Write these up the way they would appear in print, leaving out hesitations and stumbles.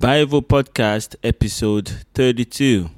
Bible Podcast, episode 32.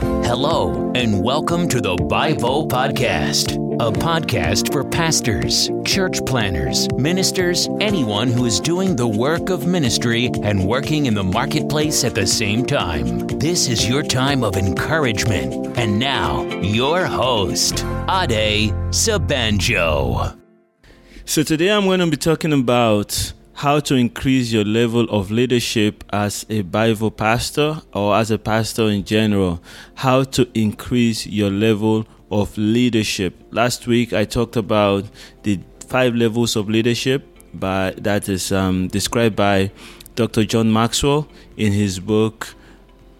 Hello, and welcome to the Bible Podcast, a podcast for pastors, church planners, ministers, anyone who is doing the work of ministry and working in the marketplace at the same time. This is your time of encouragement. And now, your host, Ade Sabanjo. So today I'm going to be talking about how to increase your level of leadership as a Bible pastor or as a pastor in general. How to increase your level of leadership. Last week I talked about the 5 levels of leadership that is described by Dr. John Maxwell in his book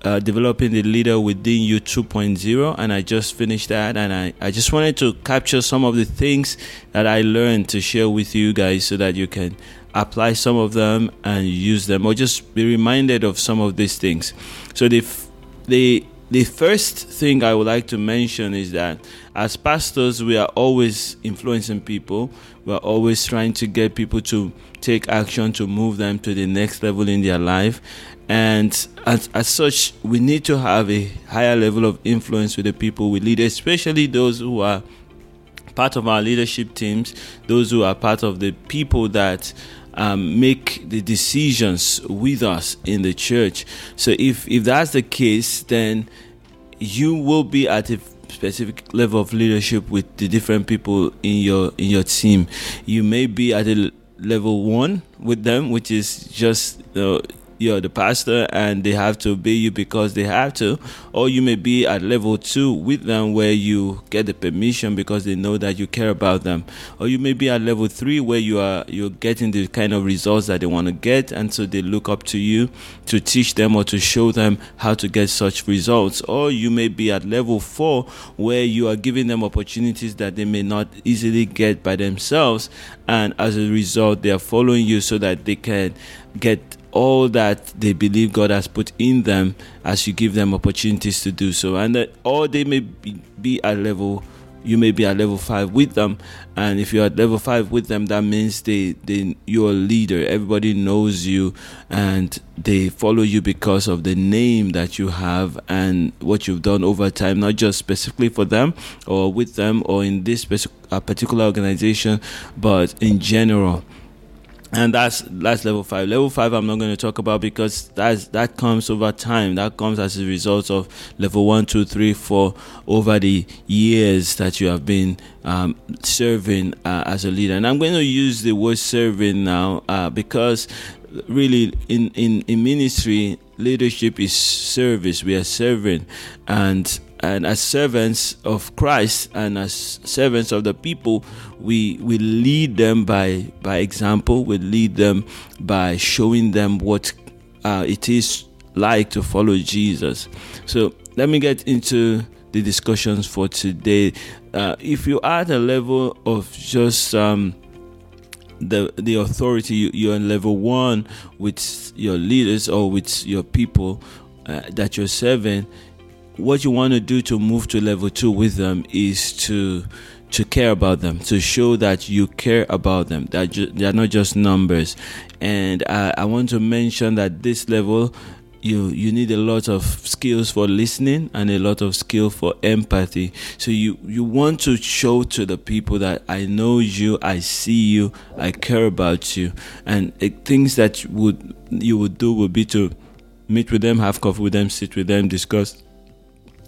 Developing the Leader Within You 2.0, and I just finished that, and I just wanted to capture some of the things that I learned to share with you guys so that you can apply some of them and use them, or just be reminded of some of these things. So the first thing I would like to mention is that as pastors, we are always influencing people. We are always trying to get people to take action, to move them to the next level in their life. And as such, we need to have a higher level of influence with the people we lead, especially those who are part of our leadership teams, those who are part of the people that make the decisions with us in the church. So if that's the case, then you will be at a specific level of leadership with the different people in your team. You may be at a level 1 with them, which is just you're the pastor and they have to obey you because they have to, or you may be at level 2 with them where you get the permission because they know that you care about them, or you may be at level 3 where you're getting the kind of results that they want to get, and so they look up to you to teach them or to show them how to get such results, or you may be at level 4 where you are giving them opportunities that they may not easily get by themselves, and as a result they are following you so that they can get all that they believe God has put in them as you give them opportunities to do so. And that, or they may be at level, you may be at level 5 with them. And if you're at level 5 with them, that means you're a leader. Everybody knows you and they follow you because of the name that you have and what you've done over time, not just specifically for them or with them or in this particular organization, but in general. And that's level 5. Level 5 I'm not going to talk about because that comes over time. That comes as a result of level 1, 2, 3, 4 over the years that you have been serving as a leader. And I'm going to use the word serving now because really in ministry, leadership is service. We are serving. And as servants of Christ and as servants of the people, we lead them by example. We lead them by showing them what it is like to follow Jesus. So let me get into the discussions for today. If you are at a level of just the authority, you're in level 1 with your leaders or with your people that you're serving. What you want to do to move to level 2 with them is to care about them, to show that you care about them, that they are not just numbers. And I want to mention that this level, you need a lot of skills for listening and a lot of skill for empathy. So you want to show to the people that I know you, I see you, I care about you. And things that you would do would be to meet with them, have coffee with them, sit with them, discuss.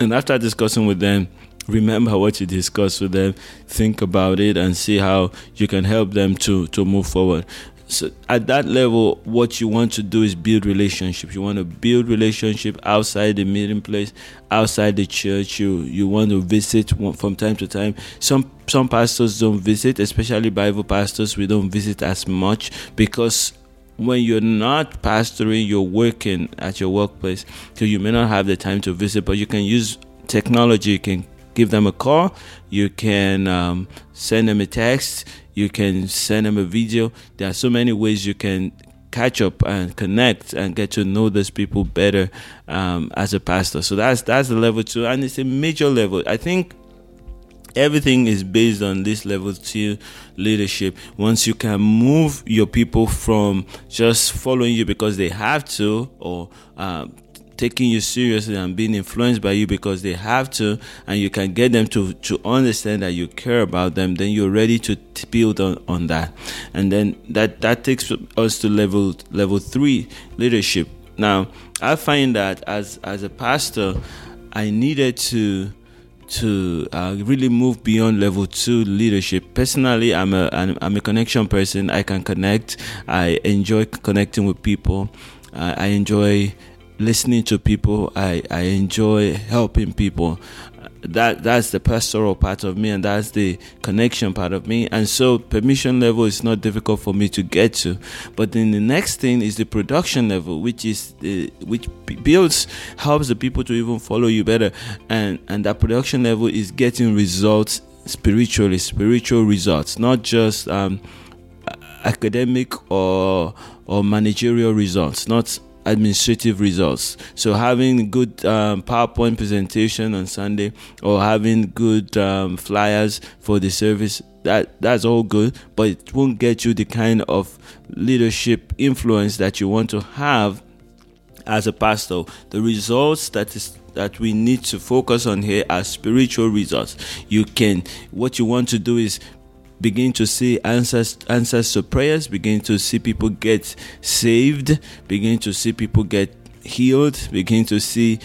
And after discussing with them, remember what you discussed with them, think about it and see how you can help them to move forward. So at that level, what you want to do is build relationships. You want to build relationship outside the meeting place, outside the church. You want to visit from time to time. Some pastors don't visit, especially Bible pastors. We don't visit as much because when you're not pastoring, you're working at your workplace, so you may not have the time to visit, but you can use technology. You can give them a call, you can send them a text, you can send them a video. There are so many ways you can catch up and connect and get to know those people better as a pastor. So that's the level 2, and it's a major level. I think Everything is based on this level 2 leadership. Once you can move your people from just following you because they have to, or taking you seriously and being influenced by you because they have to, and you can get them to understand that you care about them, then you're ready to build on that. And then that takes us to level 3 leadership. Now, I find that as a pastor, I needed to really move beyond level 2 leadership. Personally, I'm a connection person. I can connect. I enjoy connecting with people. I enjoy listening to people. I enjoy helping people. That's the pastoral part of me, and that's the connection part of me. And so permission level is not difficult for me to get to. But then the next thing is the production level, which helps the people to even follow you better. And that production level is getting results spiritually, spiritual results, not just academic or managerial results, not administrative results. So having good PowerPoint presentation on Sunday, or having good flyers for the service, that's all good, but it won't get you the kind of leadership influence that you want to have as a pastor. The results that we need to focus on here are spiritual results. What you want to do is begin to see answers to prayers, begin to see people get saved, begin to see people get healed, begin to see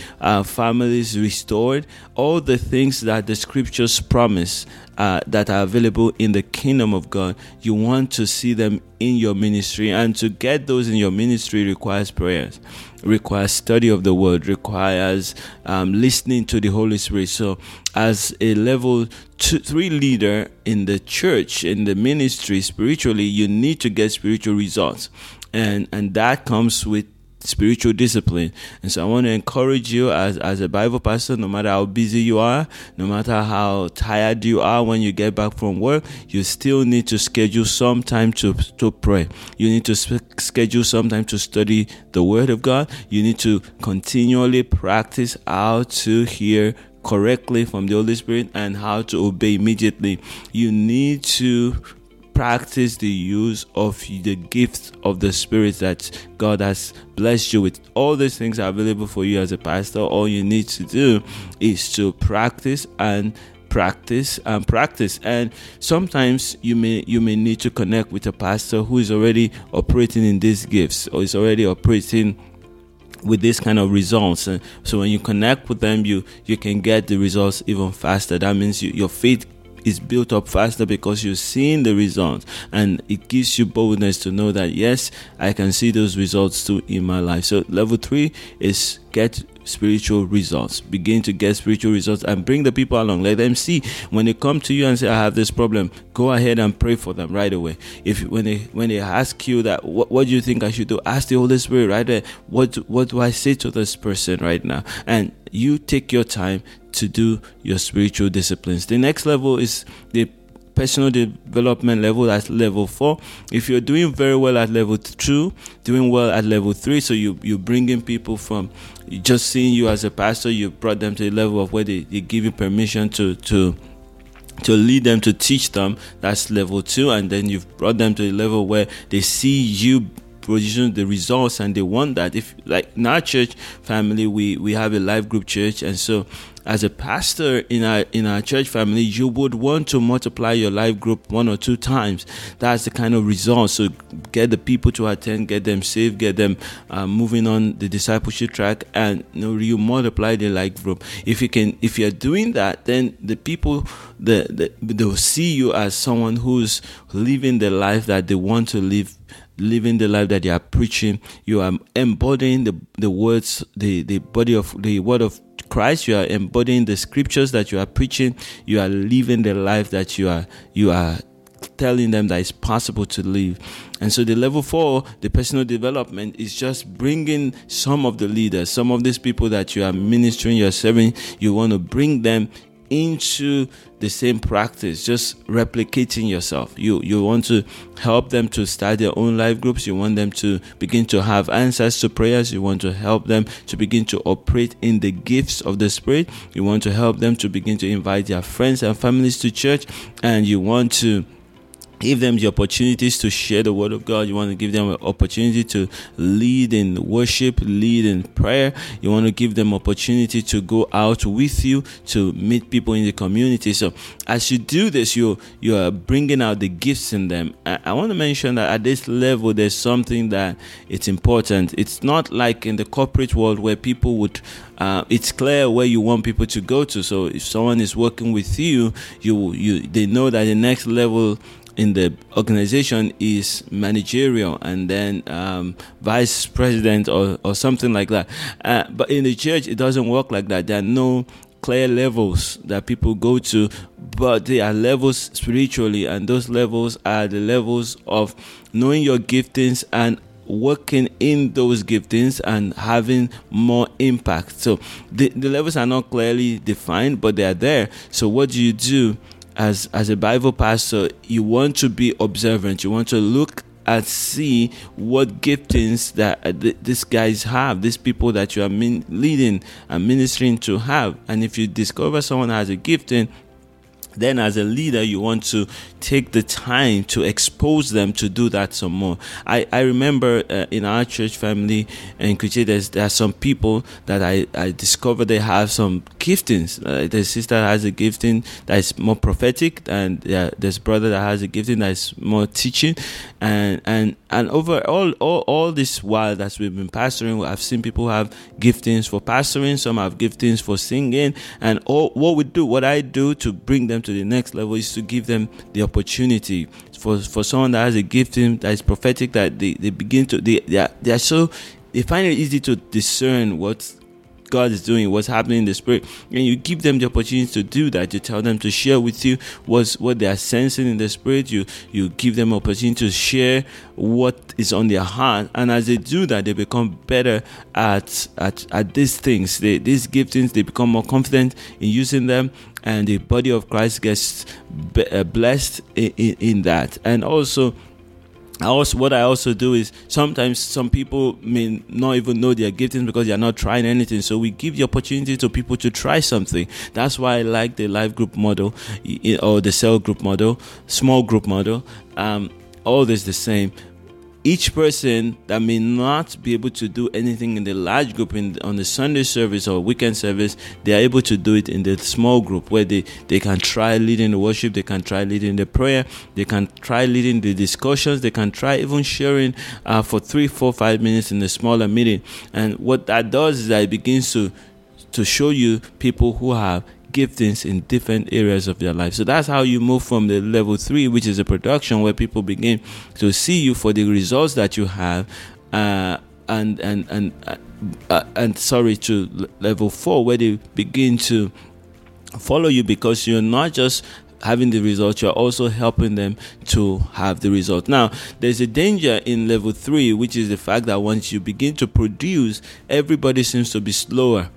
families restored. All the things that the scriptures promise that are available in the kingdom of God, you want to see them in your ministry. And to get those in your ministry requires prayers, requires study of the word, requires listening to the Holy Spirit. So as a level 3 leader in the church, in the ministry, spiritually, you need to get spiritual results. And that comes with spiritual discipline. And so I want to encourage you as a Bible pastor, no matter how busy you are, no matter how tired you are when you get back from work, you still need to schedule some time to pray. You need to schedule some time to study the Word of God. You need to continually practice how to hear correctly from the Holy Spirit and how to obey immediately. You need to practice the use of the gifts of the Spirit that God has blessed you with. All these things are available for you as a pastor. All you need to do is to practice and practice and practice. And sometimes you may need to connect with a pastor who is already operating in these gifts, or is already operating with this kind of results. And so when you connect with them, you can get the results even faster. That means your faith is built up faster because you're seeing the results, and it gives you boldness to know that, yes, I can see those results too in my life. So level 3 is get spiritual results. Begin to get spiritual results and bring the people along. Let them see. When they come to you and say, I have this problem, go ahead and pray for them right away. If when they ask you that, what do you think I should do? Ask the Holy Spirit right there. What do I say to this person right now? And you take your time to do your spiritual disciplines. The next level is the personal development level. That's level 4. If you're doing very well at level 2, doing well at level 3, so you're bringing people from just seeing you as a pastor, you brought them to the level of where they give you permission to lead them, to teach them. That's level 2. And then you've brought them to the level where they see you position the results, and they want that. If, like, in our church family, we have a life group church, and so as a pastor in our church family, you would want to multiply your life group 1 or 2 times. That's the kind of results. So get the people to attend, get them saved, get them moving on the discipleship track, and you multiply the life group. If you're doing that, then the people they'll see you as someone who's living the life that they want to live. Living the life that they are preaching, you are embodying the words, the body of the word of Christ. You are embodying the scriptures that you are preaching. You are living the life that you are telling them that it's possible to live. And so the level 4, the personal development, is just bringing some of the leaders, some of these people that you are ministering, you are serving. You want to bring them into the same practice, just replicating yourself. You want to help them to start their own life groups. You want them to begin to have answers to prayers. You want to help them to begin to operate in the gifts of the Spirit. You want to help them to begin to invite their friends and families to church, and you want to give them the opportunities to share the word of God. You want to give them an opportunity to lead in worship, lead in prayer. You want to give them opportunity to go out with you, to meet people in the community. So as you do this, you are bringing out the gifts in them. I want to mention that at this level, there's something that it's important. It's not like in the corporate world where people would, it's clear where you want people to go to. So if someone is working with you, they know that the next level in the organization is managerial, and then vice president or something like that. But in the church, it doesn't work like that. There are no clear levels that people go to, but there are levels spiritually, and those levels are the levels of knowing your giftings and working in those giftings and having more impact. So the levels are not clearly defined, but they are there. So what do you do? As a Bible pastor, you want to be observant. You want to look and see what giftings that these guys have, these people that you are leading and ministering to have. And if you discover someone has a gifting, then as a leader, you want to take the time to expose them to do that some more. I remember in our church family and Crusaders, there are some people that I discovered they have some giftings. The sister has a gifting that is more prophetic, and there's brother that has a gifting that is more teaching. And overall, all this while that we've been pastoring, I've seen people have giftings for pastoring. Some have giftings for singing. And what I do to bring them to the next level is to give them the opportunity for someone that has a gifting that is prophetic, that they find it easy to discern what God is doing, what's happening in the Spirit, and you give them the opportunity to do that. You tell them to share with you what they are sensing in the Spirit. You give them opportunity to share what is on their heart, and as they do that, they become better at these things. These giftings, they become more confident in using them, and the body of Christ gets blessed in that. And also, what I also do is sometimes some people may not even know their giftings because they are not trying anything. So we give the opportunity to people to try something. That's why I like the life group model or the cell group model, small group model. All is the same. Each person that may not be able to do anything in the large group on the Sunday service or weekend service, they are able to do it in the small group where they can try leading the worship, they can try leading the prayer, they can try leading the discussions, they can try even sharing for 3, 4, 5 minutes in the smaller meeting. And what that does is that it begins to show you people who have giftings in different areas of their life. So that's how you move from the level 3, which is a production where people begin to see you for the results that you have, to level 4, where they begin to follow you because you're not just having the results, you're also helping them to have the result. Now, there's a danger in level 3, which is the fact that once you begin to produce, everybody seems to be slower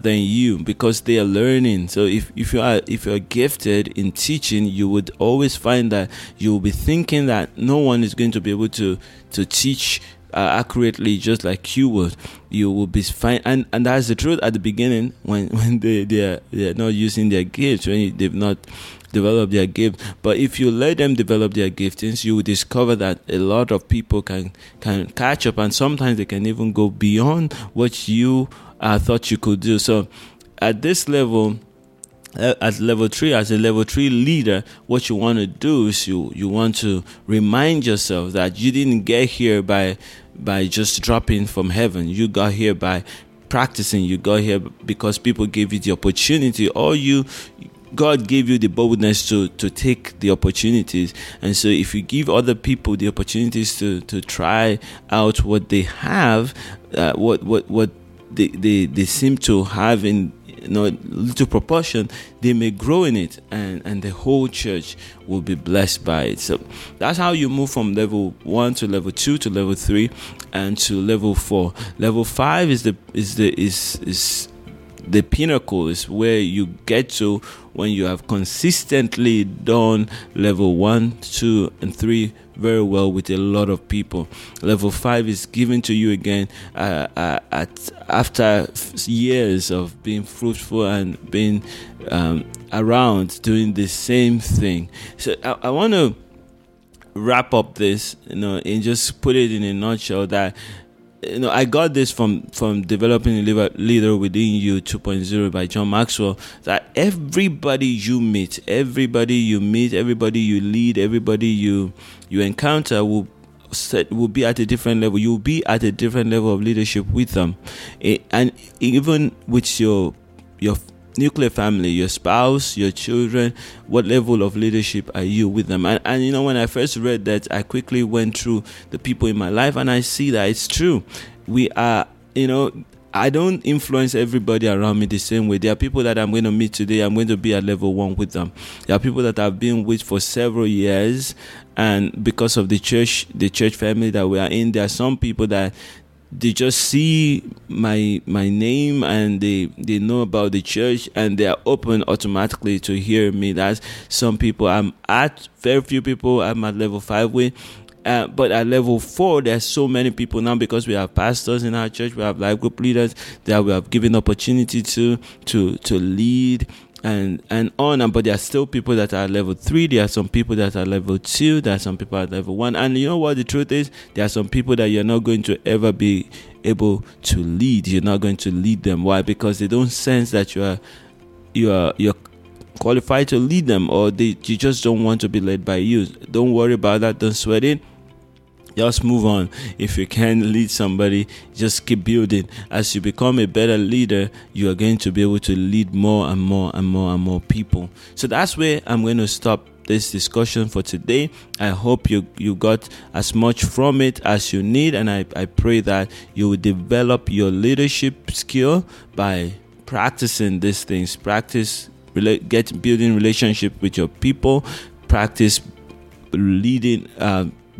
than you because they are learning. So if you are gifted in teaching, you would always find that you will be thinking that no one is going to be able to teach accurately just like you would. You will be fine, and that's the truth at the beginning when they are not using their gifts, they've not developed their gift. But if you let them develop their giftings, you will discover that a lot of people can catch up, and sometimes they can even go beyond what you thought you could do. So at this level, at level 3, as a level 3 leader, what you want to do is you want to remind yourself that you didn't get here by just dropping from heaven. You got here by practicing. You got here because people gave you the opportunity, or God gave you the boldness to take the opportunities. And so if you give other people the opportunities to try out what they have, what they seem to have in little proportion, they may grow in it, and the whole church will be blessed by it. So that's how you move from level 1 to level 2 to level 3 and to level 4. Level 5 is the pinnacle, is where you get to when you have consistently done level 1, 2, and 3 very well with a lot of people. Level 5 is given to you again after years of being fruitful and being around doing the same thing. So I want to wrap up this, and just put it in a nutshell that, I got this from Developing the Leader Within You 2.0 by John Maxwell, that everybody you meet, everybody you lead, everybody you encounter will be at a different level. You'll be at a different level of leadership with them. And even with your nuclear family, your spouse, your children, what level of leadership are you with them? And when I first read that, I quickly went through the people in my life, and I see that it's true. We are, I don't influence everybody around me the same way. There are people that I'm going to meet today, I'm going to be at level 1 with them. There are people that I've been with for several years, and because of the church family that we are in, there are some people that they just see my name and they know about the church, and they are open automatically to hear me. That's some people very few people I'm at level 5 with. But at level 4, there's so many people now, because we have pastors in our church, we have life group leaders that we have given opportunity to lead and on. But there are still people that are at level 3. There are some people that are level 2. There are some people at level 1. And you know what the truth is? There are some people that you're not going to ever be able to lead. You're not going to lead them. Why? Because they don't sense that you're qualified to lead them, or you just don't want to be led by you. Don't worry about that. Don't sweat it. Just move on. If you can lead somebody, just keep building. As you become a better leader, you are going to be able to lead more and more and more and more people. So that's where I'm going to stop this discussion for today. I hope you got as much from it as you need, and I pray that you will develop your leadership skill by practicing these things. Practice building relationship with your people. Practice leading,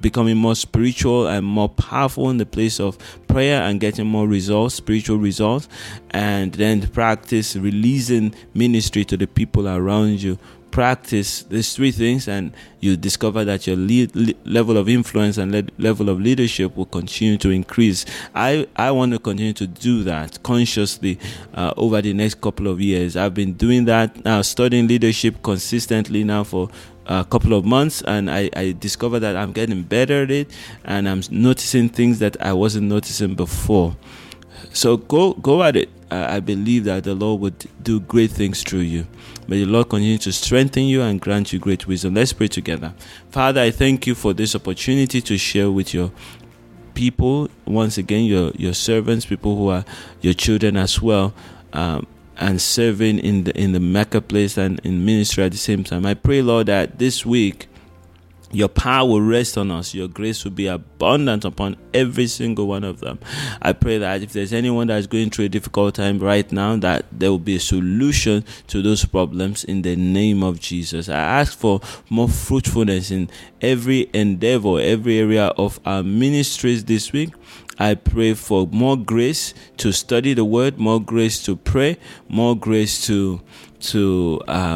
becoming more spiritual and more powerful in the place of prayer, and getting more results, spiritual results, and then practice releasing ministry to the people around you. Practice these 3 things, and you discover that your level of influence and level of leadership will continue to increase. I want to continue to do that consciously over the next couple of years. I've been doing that now, studying leadership consistently now for a couple of months, and I discovered that I'm getting better at it, and I'm noticing things that I wasn't noticing before. So go at it. I believe that the Lord would do great things through you. May the Lord continue to strengthen you and grant you great wisdom. Let's pray together. Father, I thank you for this opportunity to share with your people, once again, your servants, people who are your children as well, and serving in the marketplace and in ministry at the same time. I pray, Lord, that this week, your power will rest on us. Your grace will be abundant upon every single one of them. I pray that if there's anyone that's going through a difficult time right now, that there will be a solution to those problems in the name of Jesus. I ask for more fruitfulness in every endeavor, every area of our ministries this week. I pray for more grace to study the word, more grace to pray, more grace to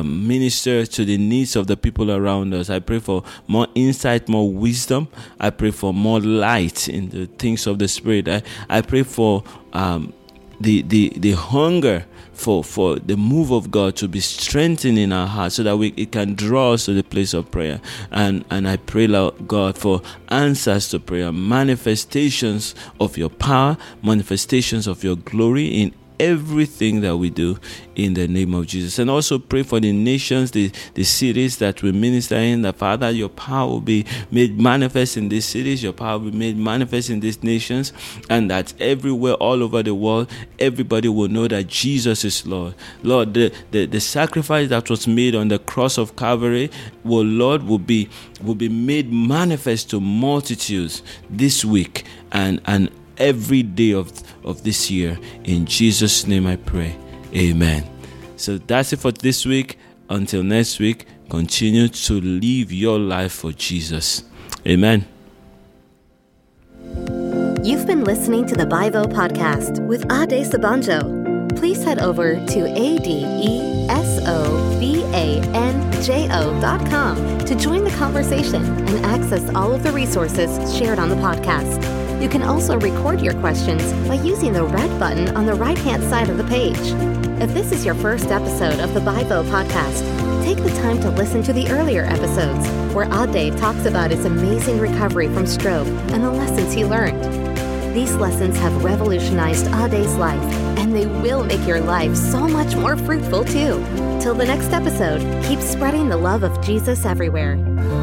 minister to the needs of the people around us. I pray for more insight, more wisdom. I pray for more light in the things of the Spirit. I pray for the hunger for the move of God to be strengthened in our hearts, so that it can draw us to the place of prayer. And I pray, Lord God, for answers to prayer, manifestations of your power, manifestations of your glory in everything that we do, in the name of Jesus. And also pray for the nations, the cities that we minister in, that, Father, your power will be made manifest in these cities, your power will be made manifest in these nations, and that everywhere, all over the world, everybody will know that Jesus is Lord. Lord, the sacrifice that was made on the cross of Calvary, will be made manifest to multitudes this week and every day of this year. In Jesus' name I pray. Amen. So that's it for this week. Until next week, continue to live your life for Jesus. Amen. You've been listening to the Bible Podcast with Ade Sabanjo. please head over to adesobanjo.com to join the conversation and access all of the resources shared on the podcast. You can also record your questions by using the red button on the right-hand side of the page. If this is your first episode of the Bivo podcast, take the time to listen to the earlier episodes where Ade talks about his amazing recovery from stroke and the lessons he learned. These lessons have revolutionized Ade's life, and they will make your life so much more fruitful too. Till the next episode, keep spreading the love of Jesus everywhere.